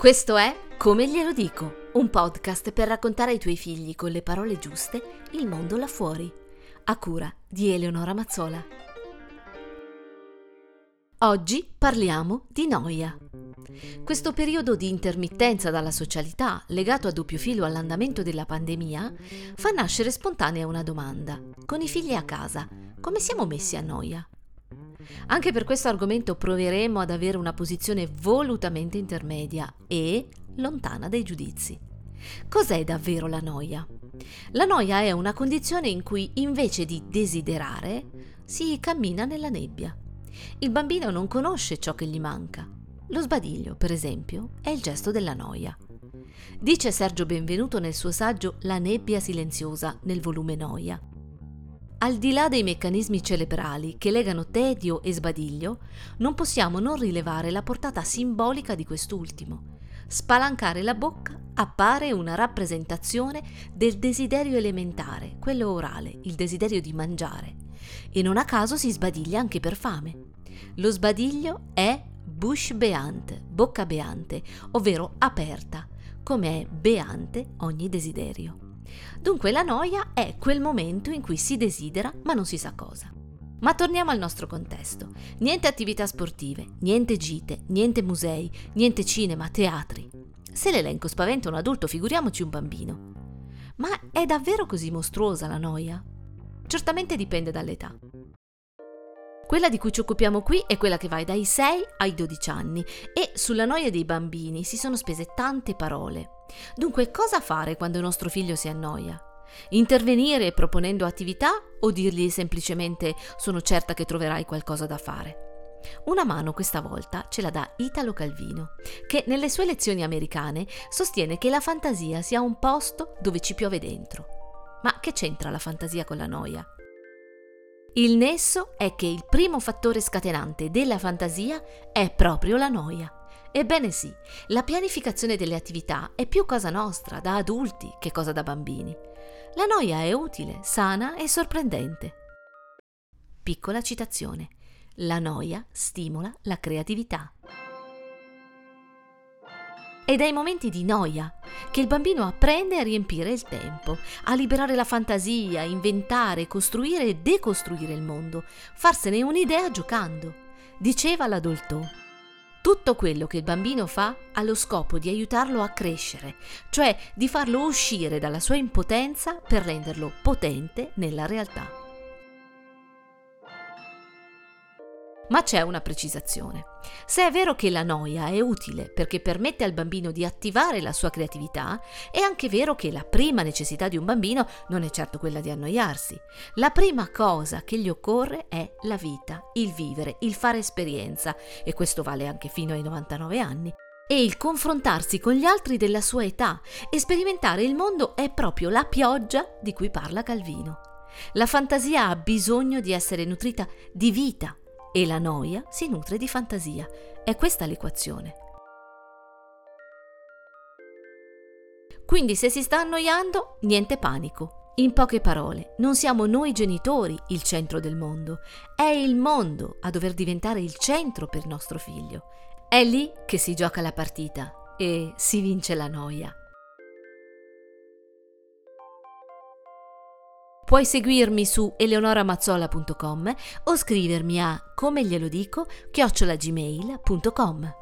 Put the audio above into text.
Questo è Come glielo dico, un podcast per raccontare ai tuoi figli con le parole giuste il mondo là fuori, a cura di Eleonora Mazzola. Oggi parliamo di noia. Questo periodo di intermittenza dalla socialità, legato a doppio filo all'andamento della pandemia, fa nascere spontanea una domanda. Con i figli a casa, come siamo messi a noia? Anche per questo argomento proveremo ad avere una posizione volutamente intermedia e lontana dai giudizi. Cos'è davvero la noia? La noia è una condizione in cui invece di desiderare si cammina nella nebbia. Il bambino non conosce ciò che gli manca. Lo sbadiglio, per esempio, è il gesto della noia. Dice Sergio Benvenuto nel suo saggio La nebbia silenziosa nel volume Noia. Al di là dei meccanismi cerebrali che legano tedio e sbadiglio, non possiamo non rilevare la portata simbolica di quest'ultimo. Spalancare la bocca appare una rappresentazione del desiderio elementare, quello orale, il desiderio di mangiare. E non a caso si sbadiglia anche per fame. Lo sbadiglio è bouche béante, bocca beante, ovvero aperta, come è beante ogni desiderio. Dunque la noia è quel momento in cui si desidera ma non si sa cosa. Ma torniamo al nostro contesto. Niente attività sportive, niente gite, niente musei, niente cinema, teatri. Se l'elenco spaventa un adulto, figuriamoci un bambino. Ma è davvero così mostruosa la noia? Certamente dipende dall'età. Quella di cui ci occupiamo qui è quella che va dai 6 ai 12 anni e sulla noia dei bambini si sono spese tante parole. Dunque, cosa fare quando il nostro figlio si annoia? Intervenire proponendo attività o dirgli semplicemente «sono certa che troverai qualcosa da fare»? Una mano questa volta ce la dà Italo Calvino, che nelle sue lezioni americane sostiene che la fantasia sia un posto dove ci piove dentro. Ma che c'entra la fantasia con la noia? Il nesso è che il primo fattore scatenante della fantasia è proprio la noia. Ebbene sì, la pianificazione delle attività è più cosa nostra da adulti che cosa da bambini. La noia è utile, sana e sorprendente. Piccola citazione: la noia stimola la creatività. È dai momenti di noia che il bambino apprende a riempire il tempo, a liberare la fantasia, inventare, costruire e decostruire il mondo, farsene un'idea giocando. Diceva la Doltò: tutto quello che il bambino fa ha lo scopo di aiutarlo a crescere, cioè di farlo uscire dalla sua impotenza per renderlo potente nella realtà. Ma c'è una precisazione. Se è vero che la noia è utile perché permette al bambino di attivare la sua creatività, è anche vero che la prima necessità di un bambino non è certo quella di annoiarsi. La prima cosa che gli occorre è la vita, il vivere, il fare esperienza, e questo vale anche fino ai 99 anni, e il confrontarsi con gli altri della sua età e sperimentare il mondo è proprio la pioggia di cui parla Calvino. La fantasia ha bisogno di essere nutrita di vita, e la noia si nutre di fantasia. È questa l'equazione. Quindi se si sta annoiando, niente panico. In poche parole, non siamo noi genitori il centro del mondo, è il mondo a dover diventare il centro per nostro figlio. È lì che si gioca la partita e si vince la noia. Puoi seguirmi su eleonoramazzola.com o scrivermi a comeglielodico@gmail.com.